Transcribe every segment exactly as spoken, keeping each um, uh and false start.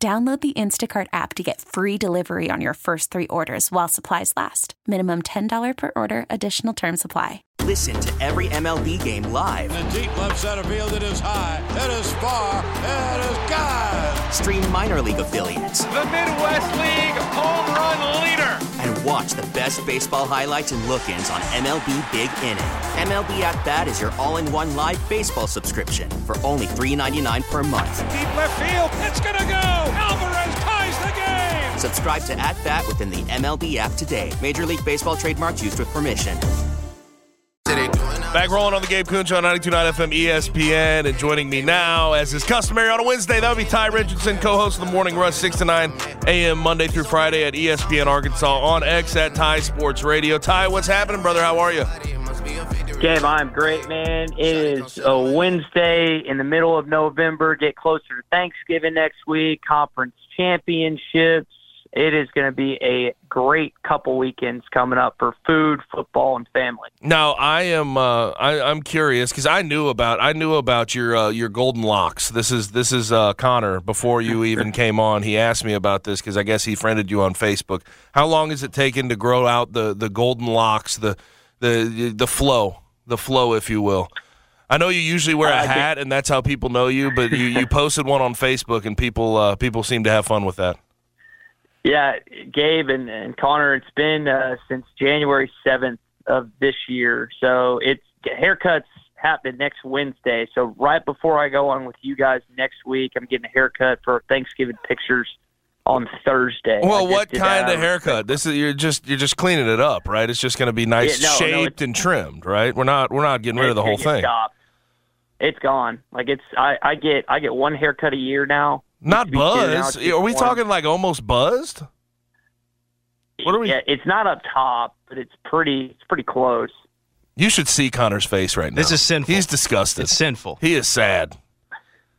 Download the Instacart app to get free delivery on your first three orders while supplies last. Minimum ten dollars per order. Additional terms apply. Listen to every M L B game live. In the deep left center field, it is high, it is far, it is gone. Stream minor league affiliates. The Midwest League home run leader. And watch the best baseball highlights and look-ins on M L B Big Inning. M L B At Bat is your all-in-one live baseball subscription for only three dollars and ninety-nine cents per month. Deep left field, it's gonna go! Alvarez ties the game! Subscribe to At Bat within the M L B app today. Major League Baseball trademarks used with permission. Back rolling on the Gabe Kuhn Show on ninety-two point nine F M E S P N. And joining me now, as is customary on a Wednesday, that would be Ty Richardson, co-host of The Morning Rush, six to nine a.m. Monday through Friday at E S P N Arkansas on X at Ty Sports Radio. Ty, what's happening, brother? How are you? Gabe, I'm great, man. It is a Wednesday in the middle of November. Get closer to Thanksgiving next week, conference championships. It is going to be a great couple weekends coming up for food, football, and family. Now, I am uh, I, I'm curious because I knew about I knew about your uh, your golden locks. This is this is uh, Connor. Before you even came on, he asked me about this because I guess he friended you on Facebook. How long has it taken to grow out the, the golden locks, the the the flow, the flow, if you will? I know you usually wear a hat, and that's how people know you. But you, you posted one on Facebook, and people uh, people seem to have fun with that. Yeah, Gabe and, and Connor, it's been uh, since January seventh of this year. So it's haircuts happen next Wednesday. So right before I go on with you guys next week, I'm getting a haircut for Thanksgiving pictures on Thursday. Well, what kind of haircut? This is you're just you're just cleaning it up, right? It's just going to be nice yeah, no, shaped no, and trimmed, right? We're not we're not getting rid of the whole thing. Stopped. It's gone. Like it's I, I get I get one haircut a year now. Not buzzed. Are we talking like almost buzzed? What are we? Yeah, it's not up top, but it's pretty. It's pretty close. You should see Connor's face right now. This is sinful. He's disgusted. It's sinful. He is sad.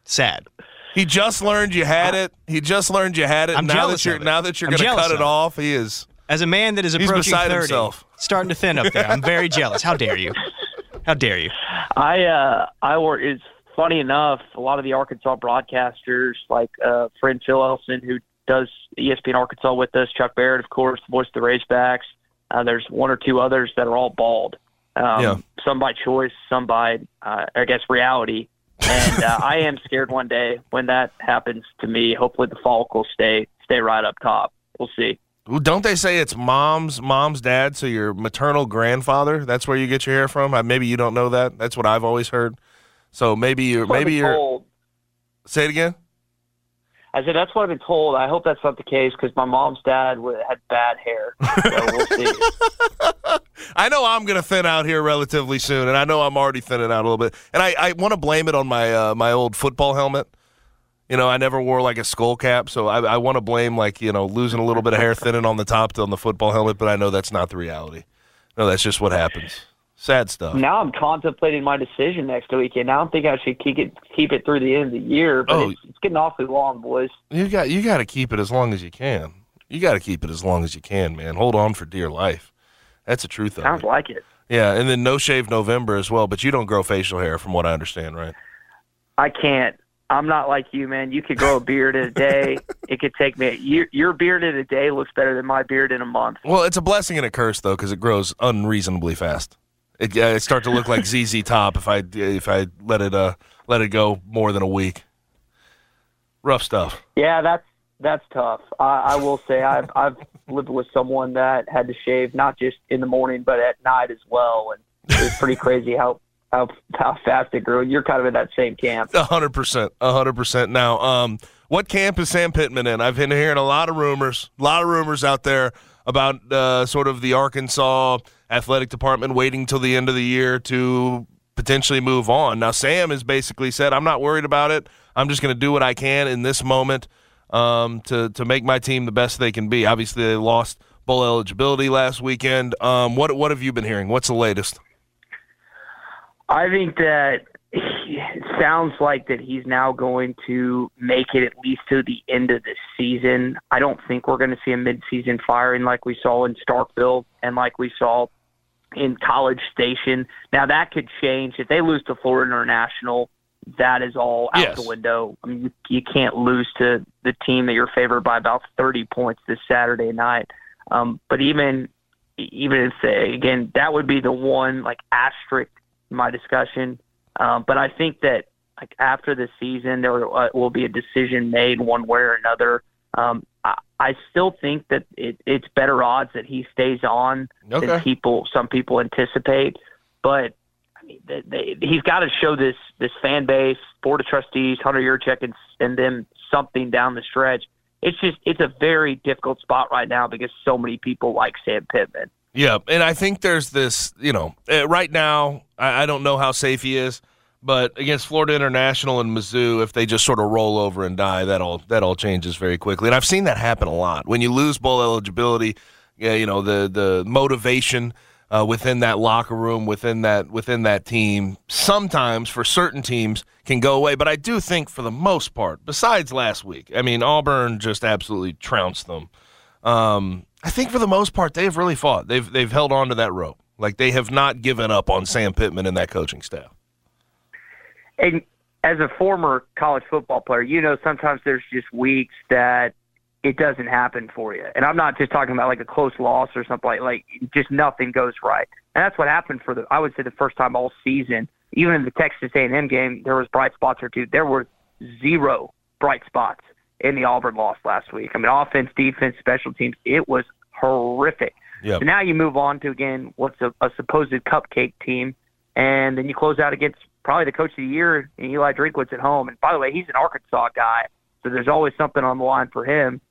Sad. He just learned you had it. He just learned you had it. I'm now jealous that you're of it. Now that you're going to cut it off, he is. As a man that is approaching thirty, himself. Starting to thin up there. I'm very jealous. How dare you? How dare you? I uh I wore it's. Funny enough, a lot of the Arkansas broadcasters, like uh, friend Phil Elson, who does E S P N Arkansas with us, Chuck Barrett, of course, the voice of the Razorbacks. Uh, there's one or two others that are all bald, um, yeah. Some by choice, some by, uh, I guess, reality. And uh, I am scared one day when that happens to me. Hopefully, the follicles stay stay right up top. We'll see. Don't they say it's mom's mom's dad? So your maternal grandfather. That's where you get your hair from. I, maybe you don't know that. That's what I've always heard. So maybe you're maybe you're told. Say it again. I said that's what I've been told. I hope that's not the case because my mom's dad had bad hair. So we'll see. I know I'm going to thin out here relatively soon, and I know I'm already thinning out a little bit. And I, I want to blame it on my uh, my old football helmet. You know, I never wore like a skull cap, so I, I want to blame like you know losing a little bit of hair, thinning on the top on the football helmet. But I know that's not the reality. No, that's just what happens. Sad stuff. Now I'm contemplating my decision next weekend. I don't think I should keep it keep it through the end of the year, but oh, it's, it's getting awfully long, boys. You got you got to keep it as long as you can. You got to keep it as long as you can, man. Hold on for dear life. That's the truth of it. Sounds like it. Yeah, and then no shave November as well, but you don't grow facial hair from what I understand, right? I can't. I'm not like you, man. You could grow a beard in a day. It could take me a year. Your beard in a day looks better than my beard in a month. Well, it's a blessing and a curse, though, because it grows unreasonably fast. It, uh, it starts to look like Z Z Top if I if I let it uh let it go more than a week. Rough stuff. Yeah, that's that's tough. I, I will say I've I've lived with someone that had to shave not just in the morning but at night as well, and it was pretty crazy how how how fast it grew. You're kind of in that same camp. A hundred percent, a hundred percent. Now, um, what camp is Sam Pittman in? I've been hearing a lot of rumors, a lot of rumors out there about uh, sort of the Arkansas athletic department waiting till the end of the year to potentially move on. Now, Sam has basically said, I'm not worried about it. I'm just going to do what I can in this moment. um, to to make my team the best they can be. Obviously, they lost bowl eligibility last weekend. Um, what what have you been hearing? What's the latest? I think that it sounds like that he's now going to make it at least to the end of the season. I don't think we're going to see a midseason firing like we saw in Starkville and like we saw in College Station. Now, that could change. If they lose to Florida International, that is all out yes. the window. I mean, you, you can't lose to the team that you're favored by about thirty points this Saturday night. Um, but even even if they, again, that would be the one like asterisk in my discussion. Um, but I think that like after the season, there will, uh, will be a decision made one way or another. Um, I, I still think that it, it's better odds that he stays on okay. than people some people anticipate. But I mean, they, they, he's got to show this this fan base, board of trustees, hundred-year check, and, and then something down the stretch. It's just it's a very difficult spot right now because so many people like Sam Pittman. Yeah, and I think there's this, you know, right now, I, I don't know how safe he is, but against Florida International and Mizzou, if they just sort of roll over and die, that all that all changes very quickly. And I've seen that happen a lot. When you lose bowl eligibility, yeah, you know, the the motivation uh, within that locker room, within that within that team, sometimes for certain teams can go away. But I do think for the most part, besides last week, I mean, Auburn just absolutely trounced them. Um, I think for the most part they've really fought. They've they've held on to that rope. Like they have not given up on Sam Pittman and that coaching staff. And as a former college football player, you know sometimes there's just weeks that it doesn't happen for you. And I'm not just talking about like a close loss or something like like just nothing goes right. And that's what happened for the I would say the first time all season. Even in the Texas A and M game, there was bright spots or two. There were zero bright spots in the Auburn loss last week. I mean, offense, defense, special teams, it was horrific. Yep. So now you move on to, again, what's a, a supposed cupcake team, and then you close out against probably the coach of the year, and Eli Drinkwitz's at home. And by the way, he's an Arkansas guy, so there's always something on the line for him.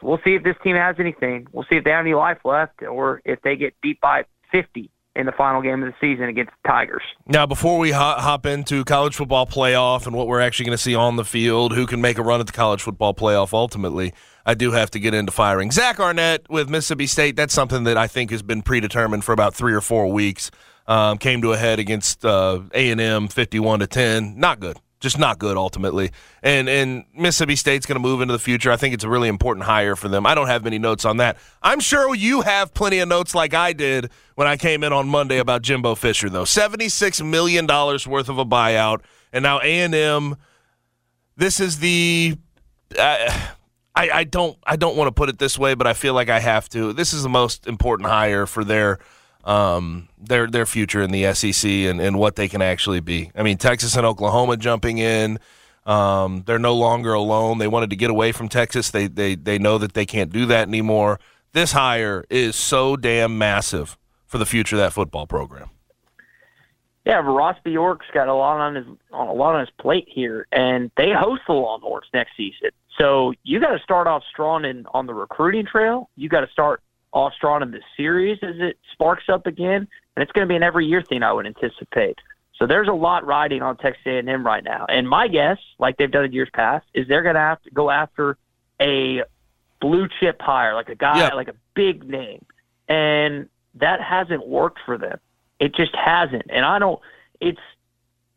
So we'll see if this team has anything. We'll see if they have any life left or if they get beat by fifty in the final game of the season against the Tigers. Now, before we hop into college football playoff and what we're actually going to see on the field, who can make a run at the college football playoff ultimately, I do have to get into firing Zach Arnett with Mississippi State. That's something that I think has been predetermined for about three or four weeks. Um, came to a head against uh, A and M fifty-one to ten. Not good. Just not good ultimately. And and Mississippi State's going to move into the future. I think it's a really important hire for them. I don't have many notes on that. I'm sure you have plenty of notes like I did when I came in on Monday about Jimbo Fisher, though. seventy-six million dollars worth of a buyout. And now A and M, this is the uh, – I, I don't I don't want to put it this way, but I feel like I have to. This is the most important hire for their – Um, their their future in the S E C and, and what they can actually be. I mean, Texas and Oklahoma jumping in. Um, they're no longer alone. They wanted to get away from Texas. They they they know that they can't do that anymore. This hire is so damn massive for the future of that football program. Yeah, Ross Bjork's got a lot on his on a lot on his plate here, and they host the Longhorns next season. So you got to start off strong in on the recruiting trail. You got to start off strong in the series as it sparks up again, and it's going to be an every-year thing I would anticipate. So there's a lot riding on Texas A and M right now, and my guess, like they've done in years past, is they're going to have to go after a blue-chip hire, like a guy, yeah. like a big name, and that hasn't worked for them. It just hasn't, and I don't – it's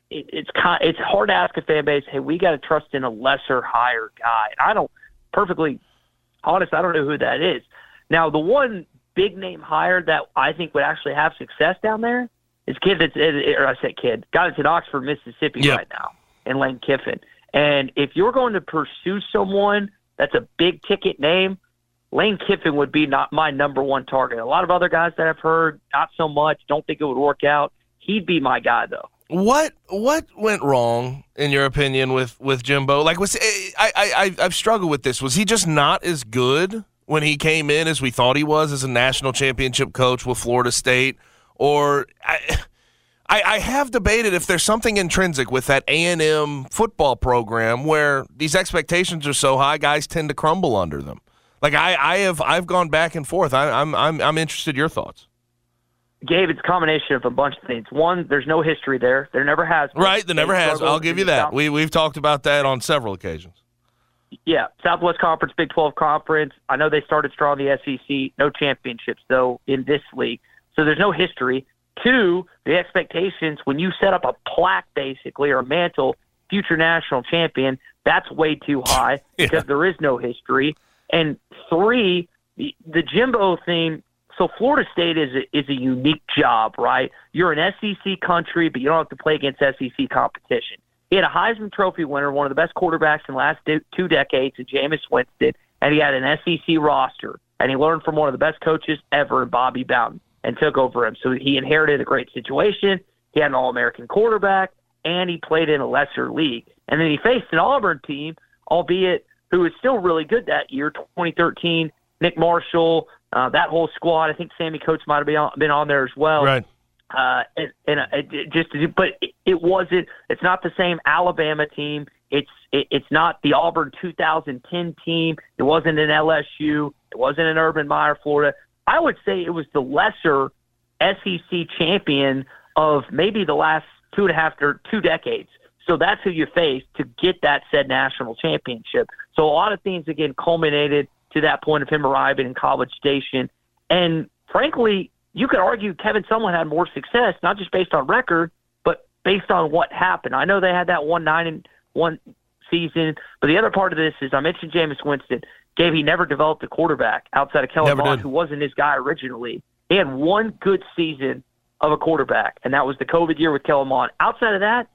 it, it's kind, it's hard to ask a fan base, hey, we got to trust in a lesser hire guy. And I don't – perfectly honest, I don't know who that is. Now, the one big-name hire that I think would actually have success down there is kid that's – or I said kid. God, it's in Oxford, Mississippi yep. right now, and Lane Kiffin. And if you're going to pursue someone that's a big-ticket name, Lane Kiffin would be not my number one target. A lot of other guys that I've heard, not so much, don't think it would work out. He'd be my guy, though. What what went wrong, in your opinion, with, with Jimbo? Like, was I, I, I've struggled with this. Was he just not as good when he came in as we thought he was as a national championship coach with Florida State? Or I, I, I have debated if there's something intrinsic with that A and M football program where these expectations are so high, guys tend to crumble under them. Like I, I have, I've gone back and forth. I, I'm, I'm, I'm interested in your thoughts. Gabe, it's a combination of a bunch of things. One, there's no history there. There never has been. Right, there never has. I'll give you that. We, we've talked about that on several occasions. Yeah, Southwest Conference, Big twelve Conference. I know they started strong in the S E C. No championships, though, in this league. So there's no history. Two, the expectations, when you set up a plaque, basically, or a mantle, future national champion, that's way too high yeah. because there is no history. And three, the, the Jimbo thing. So Florida State is a, is a unique job, right? You're an S E C country, but you don't have to play against S E C competition. He had a Heisman Trophy winner, one of the best quarterbacks in the last two decades, in Jameis Winston, and he had an S E C roster. And he learned from one of the best coaches ever, Bobby Bowden, and took over him. So he inherited a great situation. He had an All-American quarterback, and he played in a lesser league. And then he faced an Auburn team, albeit who was still really good that year, twenty thirteen, Nick Marshall, uh, that whole squad. I think Sammy Coates might have been on, been on there as well. Right. Uh, and, and it just, but it wasn't. It's not the same Alabama team. It's it, it's not the Auburn two thousand ten team. It wasn't an L S U. It wasn't an Urban Meyer, Florida. I would say it was the lesser S E C champion of maybe the last two and a half or two decades. So that's who you face to get that said national championship. So a lot of things again culminated to that point of him arriving in College Station, and frankly, you could argue Kevin Sumlin had more success, not just based on record, but based on what happened. I know they had that one nine and one season, but the other part of this is I mentioned Jameis Winston. Gabe, he never developed a quarterback outside of Kellen Moore, who wasn't his guy originally. He had one good season of a quarterback, and that was the COVID year with Kellen Moore. Outside of that,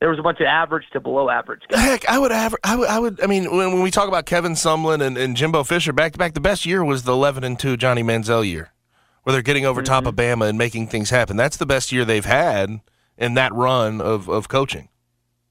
there was a bunch of average to below average guys. Heck, I would aver- I would, I would. I mean, when, when we talk about Kevin Sumlin and, and Jimbo Fisher back to back, the best year was the eleven and two Johnny Manziel year, where they're getting over mm-hmm. top of Bama and making things happen. That's the best year they've had in that run of, of coaching.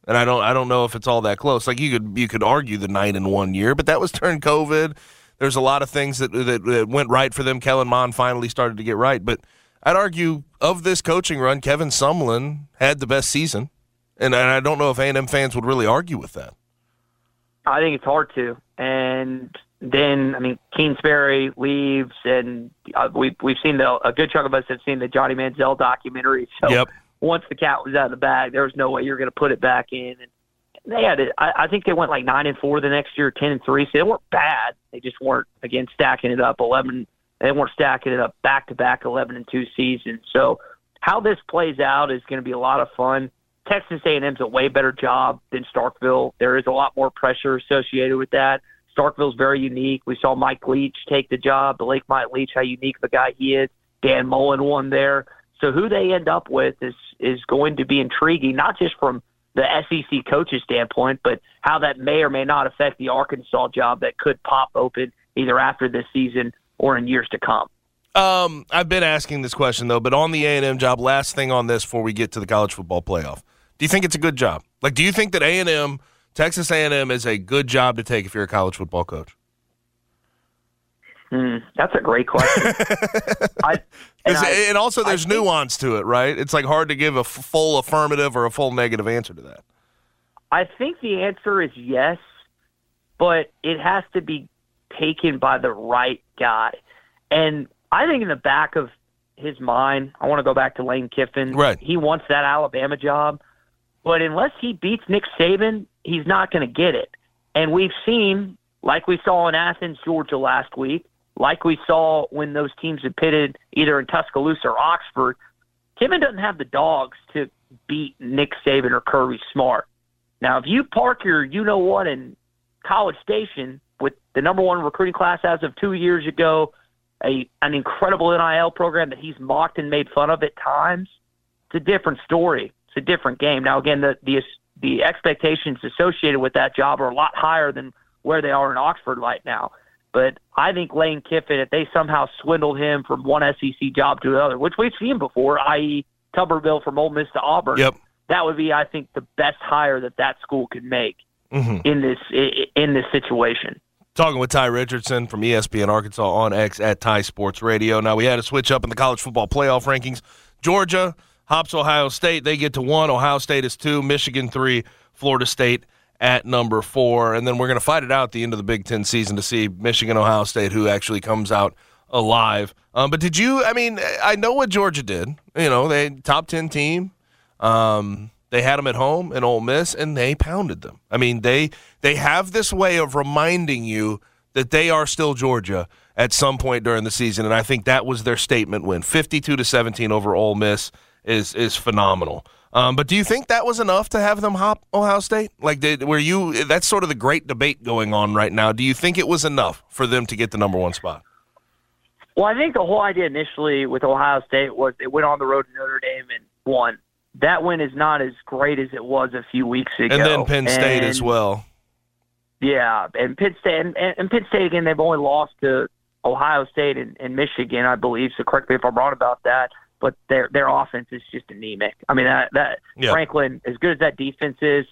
And I don't I don't know if it's all that close. Like you could you could argue the nine and one year, but that was during COVID. There's a lot of things that that, that went right for them. Kellen Mond finally started to get right. But I'd argue of this coaching run, Kevin Sumlin had the best season. And I don't know if A and M fans would really argue with that. I think it's hard to. And then, I mean, Kingsbury leaves, and uh, we've, we've seen the, a good chunk of us have seen the Johnny Manziel documentary. So yep. once the cat was out of the bag, there was no way you're going to put it back in. And they had it. I, I think they went like nine and four the next year, ten and three. So they weren't bad. They just weren't again stacking it up eleven. They weren't stacking it up back to back eleven and two seasons. So how this plays out is going to be a lot of fun. Texas A and M's a way better job than Starkville. There is a lot more pressure associated with that. Starkville's very unique. We saw Mike Leach take the job, the Lake Mike Leach, how unique the guy he is. Dan Mullen won there. So who they end up with is, is going to be intriguing, not just from the S E C coaches standpoint, but how that may or may not affect the Arkansas job that could pop open either after this season or in years to come. Um, I've been asking this question, though, but on the A and M job, last thing on this before we get to the college football playoff, do you think it's a good job? Like, do you think that A and M – Texas A and M is a good job to take if you're a college football coach? Mm, that's a great question. I, and, I, and also there's I nuance think, to it, right? It's like hard to give a full affirmative or a full negative answer to that. I think the answer is yes, but it has to be taken by the right guy. And I think in the back of his mind, I want to go back to Lane Kiffin. Right. He wants that Alabama job. But unless he beats Nick Saban, he's not going to get it. And we've seen, like we saw in Athens, Georgia last week, like we saw when those teams had pitted either in Tuscaloosa or Oxford, Kiffin doesn't have the dogs to beat Nick Saban or Kirby Smart. Now, if you park your you-know-what in College Station with the number one recruiting class as of two years ago, a an incredible N I L program that he's mocked and made fun of at times, it's a different story. It's a different game. Now, again, the the the expectations associated with that job are a lot higher than where they are in Oxford right now. But I think Lane Kiffin, if they somehow swindled him from one S E C job to another, which we've seen before, that is. Tuberville from Ole Miss to Auburn, yep. that would be, I think, the best hire that that school could make mm-hmm. in this in this situation. Talking with Ty Richardson from E S P N Arkansas on X at Ty Sports Radio. Now, we had a switch up in the college football playoff rankings. Georgia hops Ohio State. They get to one. Ohio State is two. Michigan three. Florida State at number four. And then we're going to fight it out at the end of the Big Ten season to see Michigan, Ohio State, who actually comes out alive. Um, but did you – I mean, I know what Georgia did. You know, they top ten team. Um, They had them at home in Ole Miss, and they pounded them. I mean, they they have this way of reminding you that they are still Georgia at some point during the season, and I think that was their statement win. fifty-two to seventeen over Ole Miss is is phenomenal. Um, but do you think that was enough to have them hop Ohio State? Like, did, were you? That's sort of the great debate going on right now. Do you think it was enough for them to get the number one spot? Well, I think the whole idea initially with Ohio State was they went on the road to Notre Dame and won. That win is not as great as it was a few weeks ago. And then Penn State and, as well. Yeah, and Penn State, and, and Penn State again, they've only lost to Ohio State and, and Michigan, I believe, so correct me if I'm wrong about that, but their their offense is just anemic. I mean, that, that yeah. Franklin, as good as that defense is,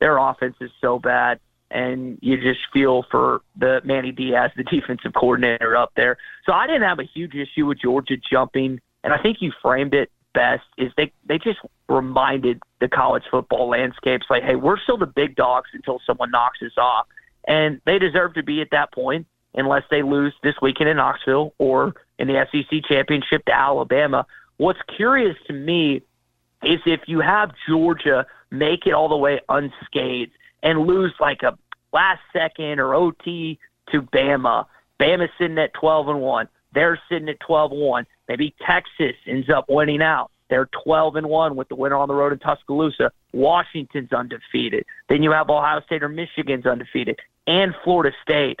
their offense is so bad, and you just feel for the Manny Diaz, the defensive coordinator up there. So I didn't have a huge issue with Georgia jumping, and I think you framed it best is they, they just reminded the college football landscapes like, hey, we're still the big dogs until someone knocks us off. And they deserve to be at that point unless they lose this weekend in Knoxville or in the S E C championship to Alabama. What's curious to me is if you have Georgia make it all the way unscathed and lose like a last second or O T to Bama, Bama's sitting at twelve and one. They're sitting at twelve and one. Maybe Texas ends up winning out. They're twelve and one with the winner on the road in Tuscaloosa. Washington's undefeated. Then you have Ohio State or Michigan's undefeated and Florida State.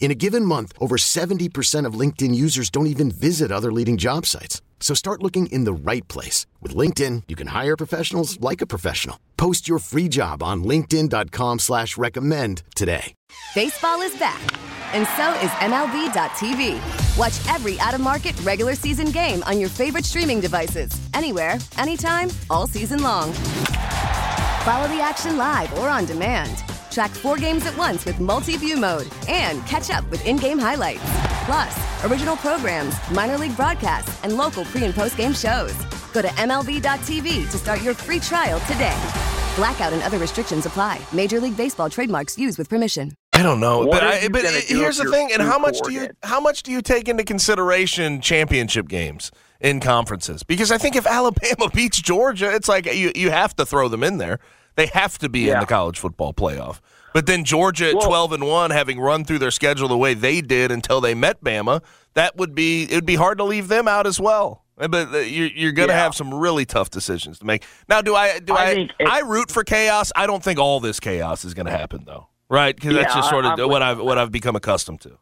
In a given month, over seventy percent of LinkedIn users don't even visit other leading job sites. So start looking in the right place. With LinkedIn, you can hire professionals like a professional. Post your free job on linkedin.com slash recommend today. Baseball is back, and so is M L B dot T V. Watch every out-of-market regular season game on your favorite streaming devices. Anywhere, anytime, all season long. Follow the action live or on demand. Track four games at once with multi-view mode and catch up with in-game highlights. Plus, original programs, minor league broadcasts, and local pre- and post-game shows. Go to M L B dot T V to start your free trial today. Blackout and other restrictions apply. Major League Baseball trademarks used with permission. I don't know, what but, I, but here's the thing, and how much do you how much do you take into consideration championship games in conferences? Because I think if Alabama beats Georgia, it's like you, you have to throw them in there. They have to be yeah. in the college football playoff. But then Georgia at well, twelve and one, having run through their schedule the way they did until they met Bama, that would be it would be hard to leave them out as well. But you're, you're going to yeah. have some really tough decisions to make. Now, do I do I I, it, I root for chaos? I don't think all this chaos is going to happen though, right? Because yeah, that's just sort of I, what I've what I've become accustomed to.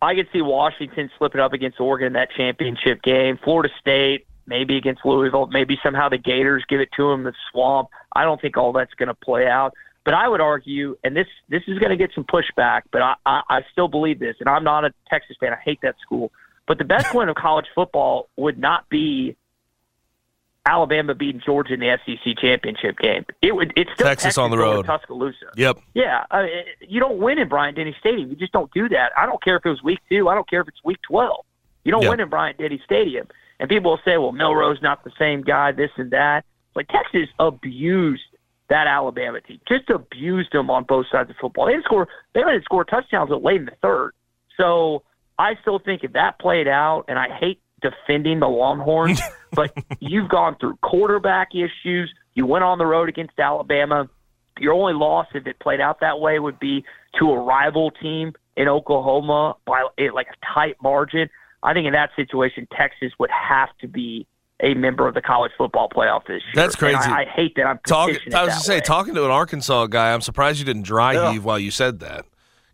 I could see Washington slipping up against Oregon in that championship game. Florida State. Maybe against Louisville, maybe somehow the Gators give it to them, the swamp. I don't think all that's going to play out. But I would argue, and this this is going to get some pushback, but I, I, I still believe this, and I'm not a Texas fan. I hate that school. But the best win of college football would not be Alabama beating Georgia in the S E C championship game. It would. It's still Texas, Texas on the road, Tuscaloosa. Yep. Yeah, I mean, you don't win in Bryant-Denny Stadium. You just don't do that. I don't care if it was week two. I don't care if it's week twelve. You don't yep. win in Bryant-Denny Stadium. And people will say, well, Melrose not the same guy, this and that. Like, Texas abused that Alabama team, just abused them on both sides of football. They didn't score, they didn't score touchdowns until late in the third. So I still think if that played out, and I hate defending the Longhorns, but you've gone through quarterback issues. You went on the road against Alabama. Your only loss, if it played out that way, would be to a rival team in Oklahoma by like a tight margin. I think in that situation, Texas would have to be a member of the college football playoff this year. That's crazy. I, I hate that I'm talking. I was going to say, way. talking to an Arkansas guy, I'm surprised you didn't dry yeah. heave while you said that.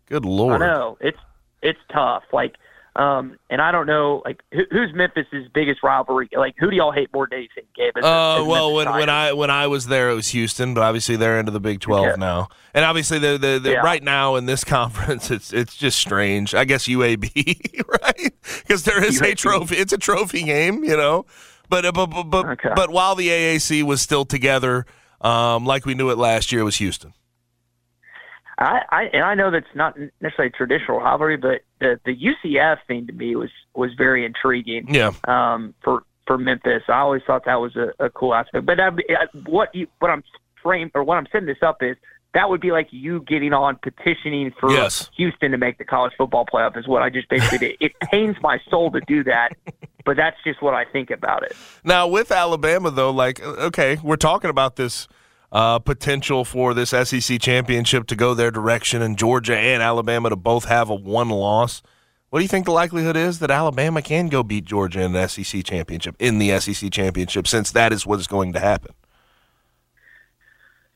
Good Lord. I know. It's it's tough. Like, um, and I don't know, like, who, who's Memphis's biggest rivalry? Like, who do y'all hate more than anything, Gabe? As, uh, as well, when, when I when I was there, it was Houston, but obviously they're into the Big twelve yeah. now. And obviously, the the, the yeah. right now in this conference, it's it's just strange. I guess U A B, right? Because there is U A B. a trophy. It's a trophy game, you know. But but but but, okay. but while the A A C was still together, um, like we knew it last year, it was Houston. I, I and I know that's not necessarily traditional rivalry, but the, the U C F thing to me was, was very intriguing. Yeah. Um, for for Memphis, I always thought that was a, a cool aspect. But I, I, what you, what I'm framed or what I'm setting this up is that would be like you getting on petitioning for yes. Houston to make the college football playoff is what I just basically did. It pains my soul to do that. But that's just what I think about it. Now, with Alabama, though, like, okay, we're talking about this uh, potential for this S E C championship to go their direction and Georgia and Alabama to both have a one loss. What do you think the likelihood is that Alabama can go beat Georgia in the S E C championship, in the S E C championship, since that is what is going to happen?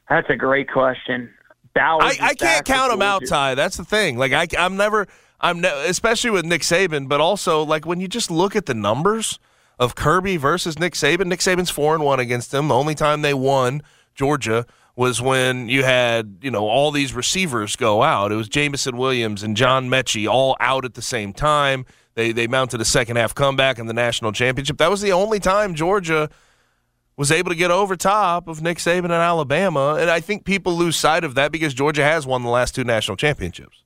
That's a great question. I, I can't count them out, Ty. That's the thing. Like, I, I'm never – I'm ne- especially with Nick Saban, but also like when you just look at the numbers of Kirby versus Nick Saban. Nick Saban's four and one against him. The only time they won Georgia was when you had you know all these receivers go out. It was Jamison Williams and John Mechie all out at the same time. They they mounted a second half comeback in the national championship. That was the only time Georgia was able to get over top of Nick Saban and Alabama. And I think people lose sight of that because Georgia has won the last two national championships.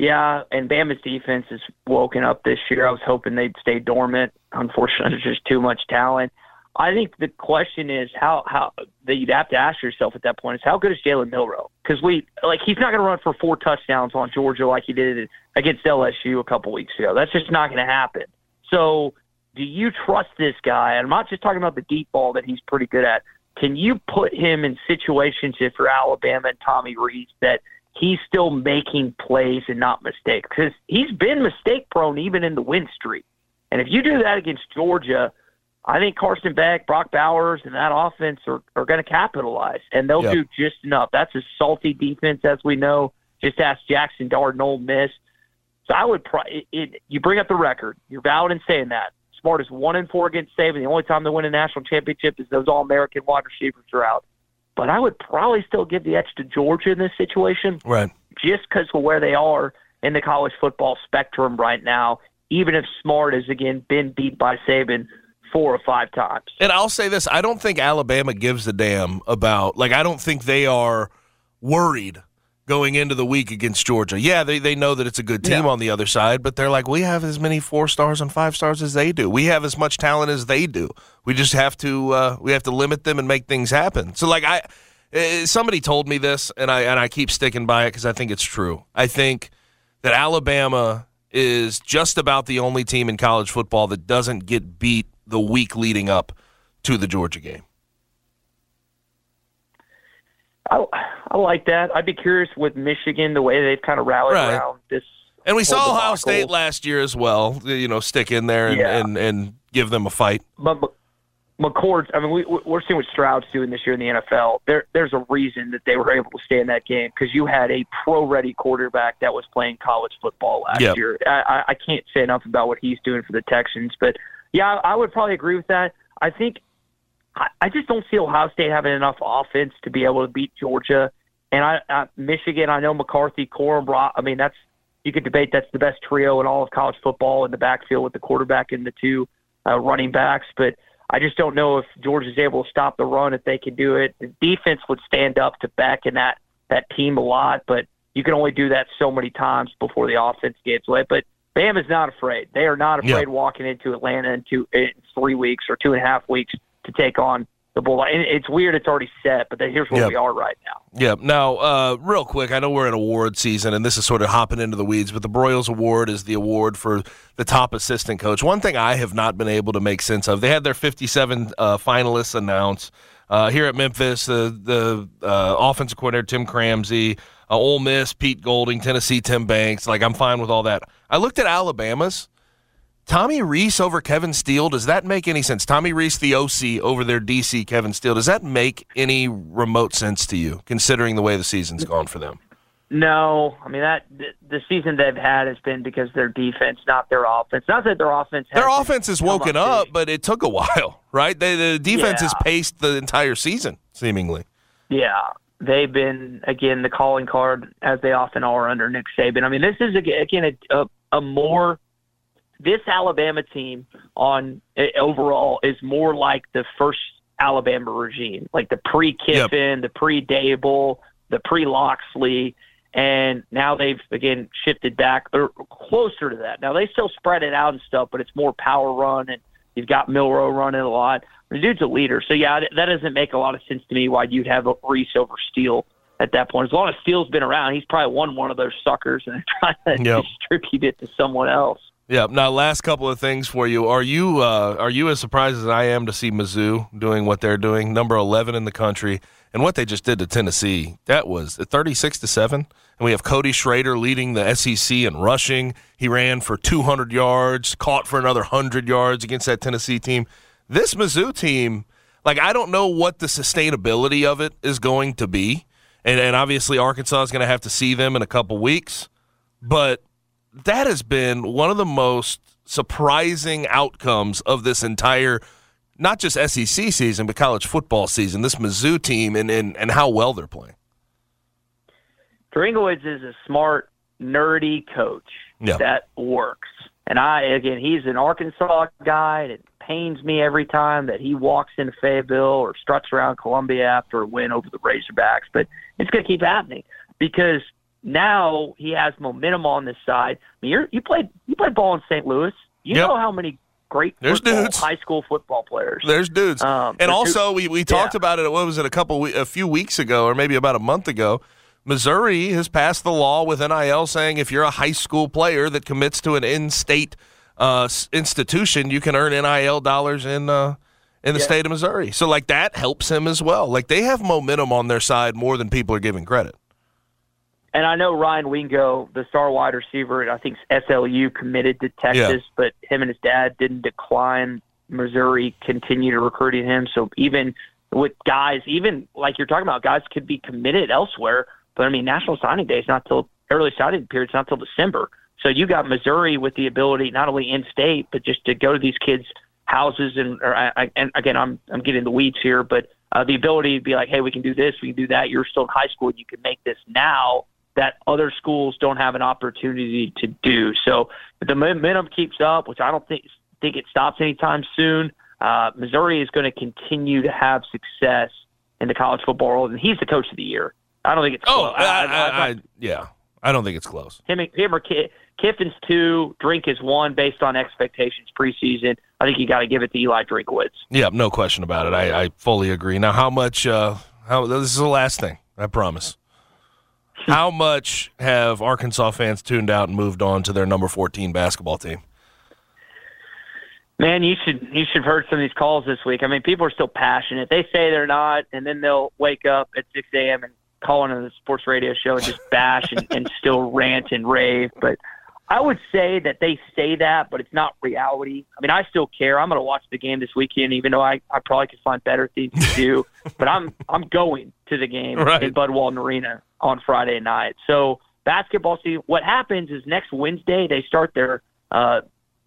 Yeah, and Bama's defense is woken up this year. I was hoping they'd stay dormant. Unfortunately, there's just too much talent. I think the question is how how that you'd have to ask yourself at that point is how good is Jalen Milroe? Because we like he's not going to run for four touchdowns on Georgia like he did against L S U a couple weeks ago. That's just not going to happen. So, do you trust this guy? And I'm not just talking about the deep ball that he's pretty good at. Can you put him in situations if you're Alabama and Tommy Reese that he's still making plays and not mistakes? Because he's been mistake-prone even in the win streak. And if you do that against Georgia, I think Carson Beck, Brock Bowers, and that offense are, are going to capitalize, and they'll yep. do just enough. That's a salty defense, as we know. Just ask Jackson Dart and Ole Miss. So I would pro- – you bring up the record. You're valid in saying that. Smart is one and four against Saban. The only time they win a national championship is those All-American wide receivers are out. But I would probably still give the edge to Georgia in this situation, right? Just because of where they are in the college football spectrum right now, even if Smart has, again, been beat by Saban four or five times. And I'll say this. I don't think Alabama gives a damn about – like, I don't think they are worried going into the week against Georgia. Yeah, they, they know that it's a good team yeah. on the other side, but they're like, we have as many four stars and five stars as they do. We have as much talent as they do. We just have to uh, we have to limit them and make things happen. So like I, uh, somebody told me this, and I and I keep sticking by it because I think it's true. I think that Alabama is just about the only team in college football that doesn't get beat the week leading up to the Georgia game. I, I like that. I'd be curious with Michigan, the way they've kind of rallied right. around this. And we saw Ohio State last year as well, you know, stick in there and, yeah. and, and give them a fight. But McCord's, I mean, we, we're seeing what Stroud's doing this year in the N F L. There, there's a reason that they were able to stay in that game because you had a pro-ready quarterback that was playing college football last yep. year. I, I can't say enough about what he's doing for the Texans. But, yeah, I would probably agree with that. I think – I just don't see Ohio State having enough offense to be able to beat Georgia. And I, I Michigan, I know McCarthy, Corum, Brock. I mean, that's you could debate that's the best trio in all of college football in the backfield with the quarterback and the two uh, running backs. But I just don't know if Georgia's able to stop the run, if they can do it. The defense would stand up to Beck and that, that team a lot, but you can only do that so many times before the offense gets late. But Bama's not afraid. They are not afraid yeah. walking into Atlanta in, two, in three weeks or two and a half weeks to take on the bull. And it's weird it's already set, but here's where yep. we are right now. Yeah. Now, uh, real quick, I know we're in award season, and this is sort of hopping into the weeds, but the Broyles Award is the award for the top assistant coach. One thing I have not been able to make sense of, they had their fifty-seven uh, finalists announced. Uh, here at Memphis, uh, the uh, offensive coordinator, Tim Cramsey, uh, Ole Miss, Pete Golding, Tennessee, Tim Banks. Like, I'm fine with all that. I looked at Alabama's. Tommy Reese over Kevin Steele, does that make any sense? Tommy Reese, the O C, over their D C, Kevin Steele, does that make any remote sense to you, considering the way the season's gone for them? No. I mean, that the season they've had has been because their defense, not their offense. Not that their offense has Their offense is woken up, big. But it took a while, right? They, the defense yeah. has paced the entire season, seemingly. Yeah. They've been, again, the calling card, as they often are under Nick Saban. I mean, this is, again, a, a more – this Alabama team on overall is more like the first Alabama regime, like the pre-Kiffin, yep. the pre-Dable, the pre-Loxley, and now they've, again, shifted back or closer to that. Now, they still spread it out and stuff, but it's more power run, and you've got Milroe running a lot. The dude's a leader. So, yeah, that doesn't make a lot of sense to me why you'd have a Reese over Steele at that point. As long as Steele's been around, he's probably won one of those suckers and trying to yep. distribute it to someone else. Yeah. Now, last couple of things for you. Are you uh, are you as surprised as I am to see Mizzou doing what they're doing, number eleven in the country, and what they just did to Tennessee? That was thirty-six to seven, and we have Cody Schrader leading the S E C in rushing. He ran for two hundred yards, caught for another one hundred yards against that Tennessee team. This Mizzou team, like, I don't know what the sustainability of it is going to be. And, and obviously Arkansas is going to have to see them in a couple weeks. But that has been one of the most surprising outcomes of this entire, not just S E C season, but college football season, this Mizzou team and, and, and how well they're playing. Drinkwitz is a smart, nerdy coach yeah. that works. And, I again, he's an Arkansas guy, and pains me every time that he walks into Fayetteville or struts around Columbia after a win over the Razorbacks. But it's going to keep happening because now he has momentum on this side. I mean, you're, you played you played ball in Saint Louis. You yep. know how many great football, high school football players. There's dudes. Um, and also, we, we talked yeah. about it, what was it, a couple a few weeks ago or maybe about a month ago, Missouri has passed the law with N I L saying if you're a high school player that commits to an in-state Uh, institution, you can earn N I L dollars in uh, in the yeah. state of Missouri. So, like, that helps him as well. Like, they have momentum on their side more than people are giving credit. And I know Ryan Wingo, the star wide receiver, and I think S L U committed to Texas, yeah. but him and his dad didn't decline. Missouri continued recruiting him. So even with guys, even like you're talking about, guys could be committed elsewhere. But, I mean, National Signing Day is not till early signing period, it's not till December. So you got Missouri with the ability not only in state, but just to go to these kids' houses and, or I, and again, I'm I'm getting the weeds here, but uh, the ability to be like, hey, we can do this, we can do that. You're still in high school, you can make this now that other schools don't have an opportunity to do. So the momentum keeps up, which I don't think think it stops anytime soon. Uh, Missouri is going to continue to have success in the college football world, and he's the coach of the year. I don't think it's oh, close. I, I, I, I, I, I, yeah, I don't think it's close. Him, him or K. Kiffin's two, Drink is one based on expectations preseason. I think you got to give it to Eli Drinkwitz. Yeah, no question about it. I, I fully agree. Now, how much uh, – how this is the last thing, I promise. How much have Arkansas fans tuned out and moved on to their number fourteen basketball team? Man, you should you should have heard some of these calls this week. I mean, people are still passionate. They say they're not, and then they'll wake up at six a.m. and call into the sports radio show and just bash and, and still rant and rave. But – I would say that they say that, but it's not reality. I mean, I still care. I'm going to watch the game this weekend, even though I, I probably could find better things to do. But I'm I'm going to the game right. in Bud Walton Arena on Friday night. So basketball season. What happens is next Wednesday they start their uh,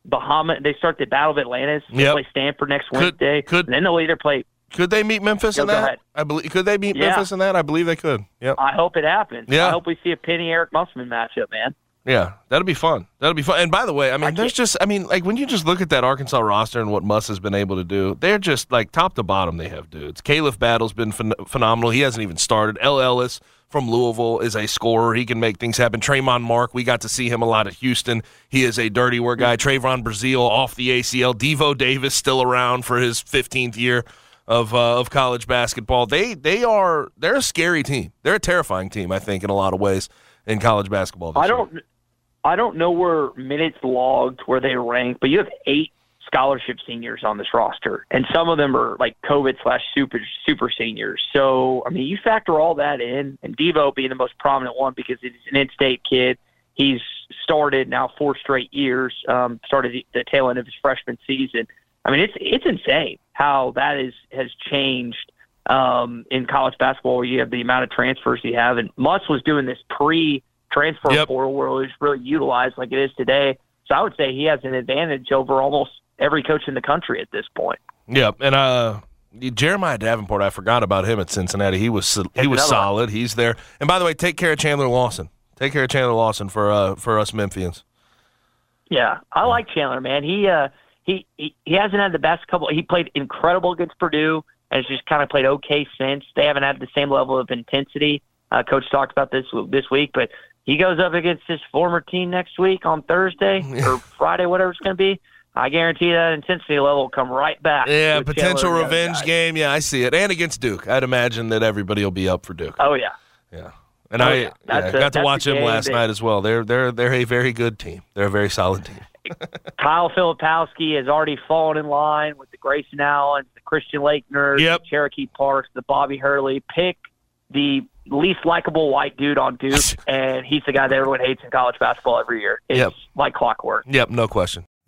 Bahama. They start the Battle of Atlantis. They yep. play Stanford next could, Wednesday. Could, and then they'll either play. Could they meet Memphis Yo, in that? Ahead. I believe. Could they meet yeah. Memphis in that? I believe they could. Yep. I hope it happens. Yeah. I hope we see a Penny Eric Musselman matchup, man. Yeah, that'll be fun. That'll be fun. And by the way, I mean, I there's just, I mean, like when you just look at that Arkansas roster and what Muss has been able to do, they're just like top to bottom. They have dudes. Caliph Battle's been phen- phenomenal. He hasn't even started. L. Ellis from Louisville is a scorer. He can make things happen. Tremon Mark, we got to see him a lot at Houston. He is a dirty work guy. Trayvon Brazile off the A C L. Devo Davis still around for his fifteenth year of uh, of college basketball. They they are they're a scary team. They're a terrifying team, I think, in a lot of ways in college basketball. I don't. Year. I don't know where minutes logged, where they rank, but you have eight scholarship seniors on this roster, and some of them are like COVID slash super super seniors. So, I mean, you factor all that in, and Devo being the most prominent one because he's an in-state kid. he's started now four straight years, um, started the, the tail end of his freshman season. I mean, it's it's insane how that is has changed um, in college basketball, where you have the amount of transfers you have. And Muss was doing this pre-transfer yep. portal, where it was really utilized like it is today. So I would say he has an advantage over almost every coach in the country at this point. Yeah, and uh, Jeremiah Davenport, I forgot about him at Cincinnati. He was he That's was solid. One. He's there. And by the way, take care of Chandler Lawson. Take care of Chandler Lawson for uh, for us Memphians. Yeah, I like Chandler, man. He uh, he, he he hasn't had the best couple. He played incredible against Purdue, and has just kind of played okay since. They haven't had the same level of intensity. Uh, Coach talked about this this week, but he goes up against his former team next week on Thursday or Friday, whatever it's going to be. I guarantee that intensity level will come right back. Yeah, potential revenge game. Yeah, I see it. And against Duke. I'd imagine that everybody will be up for Duke. Oh, yeah. Yeah. And oh, I, yeah. Yeah, I got a, to watch him last that, night as well. They're they're they're a very good team. They're a very solid team. Kyle Filipowski has already fallen in line with the Grayson Allen, the Christian Laettner, yep. the Cherokee Parks, the Bobby Hurley. Pick the least likable white dude on Duke, and he's the guy that everyone hates in college basketball every year. It's yep. like clockwork. Yep, no question.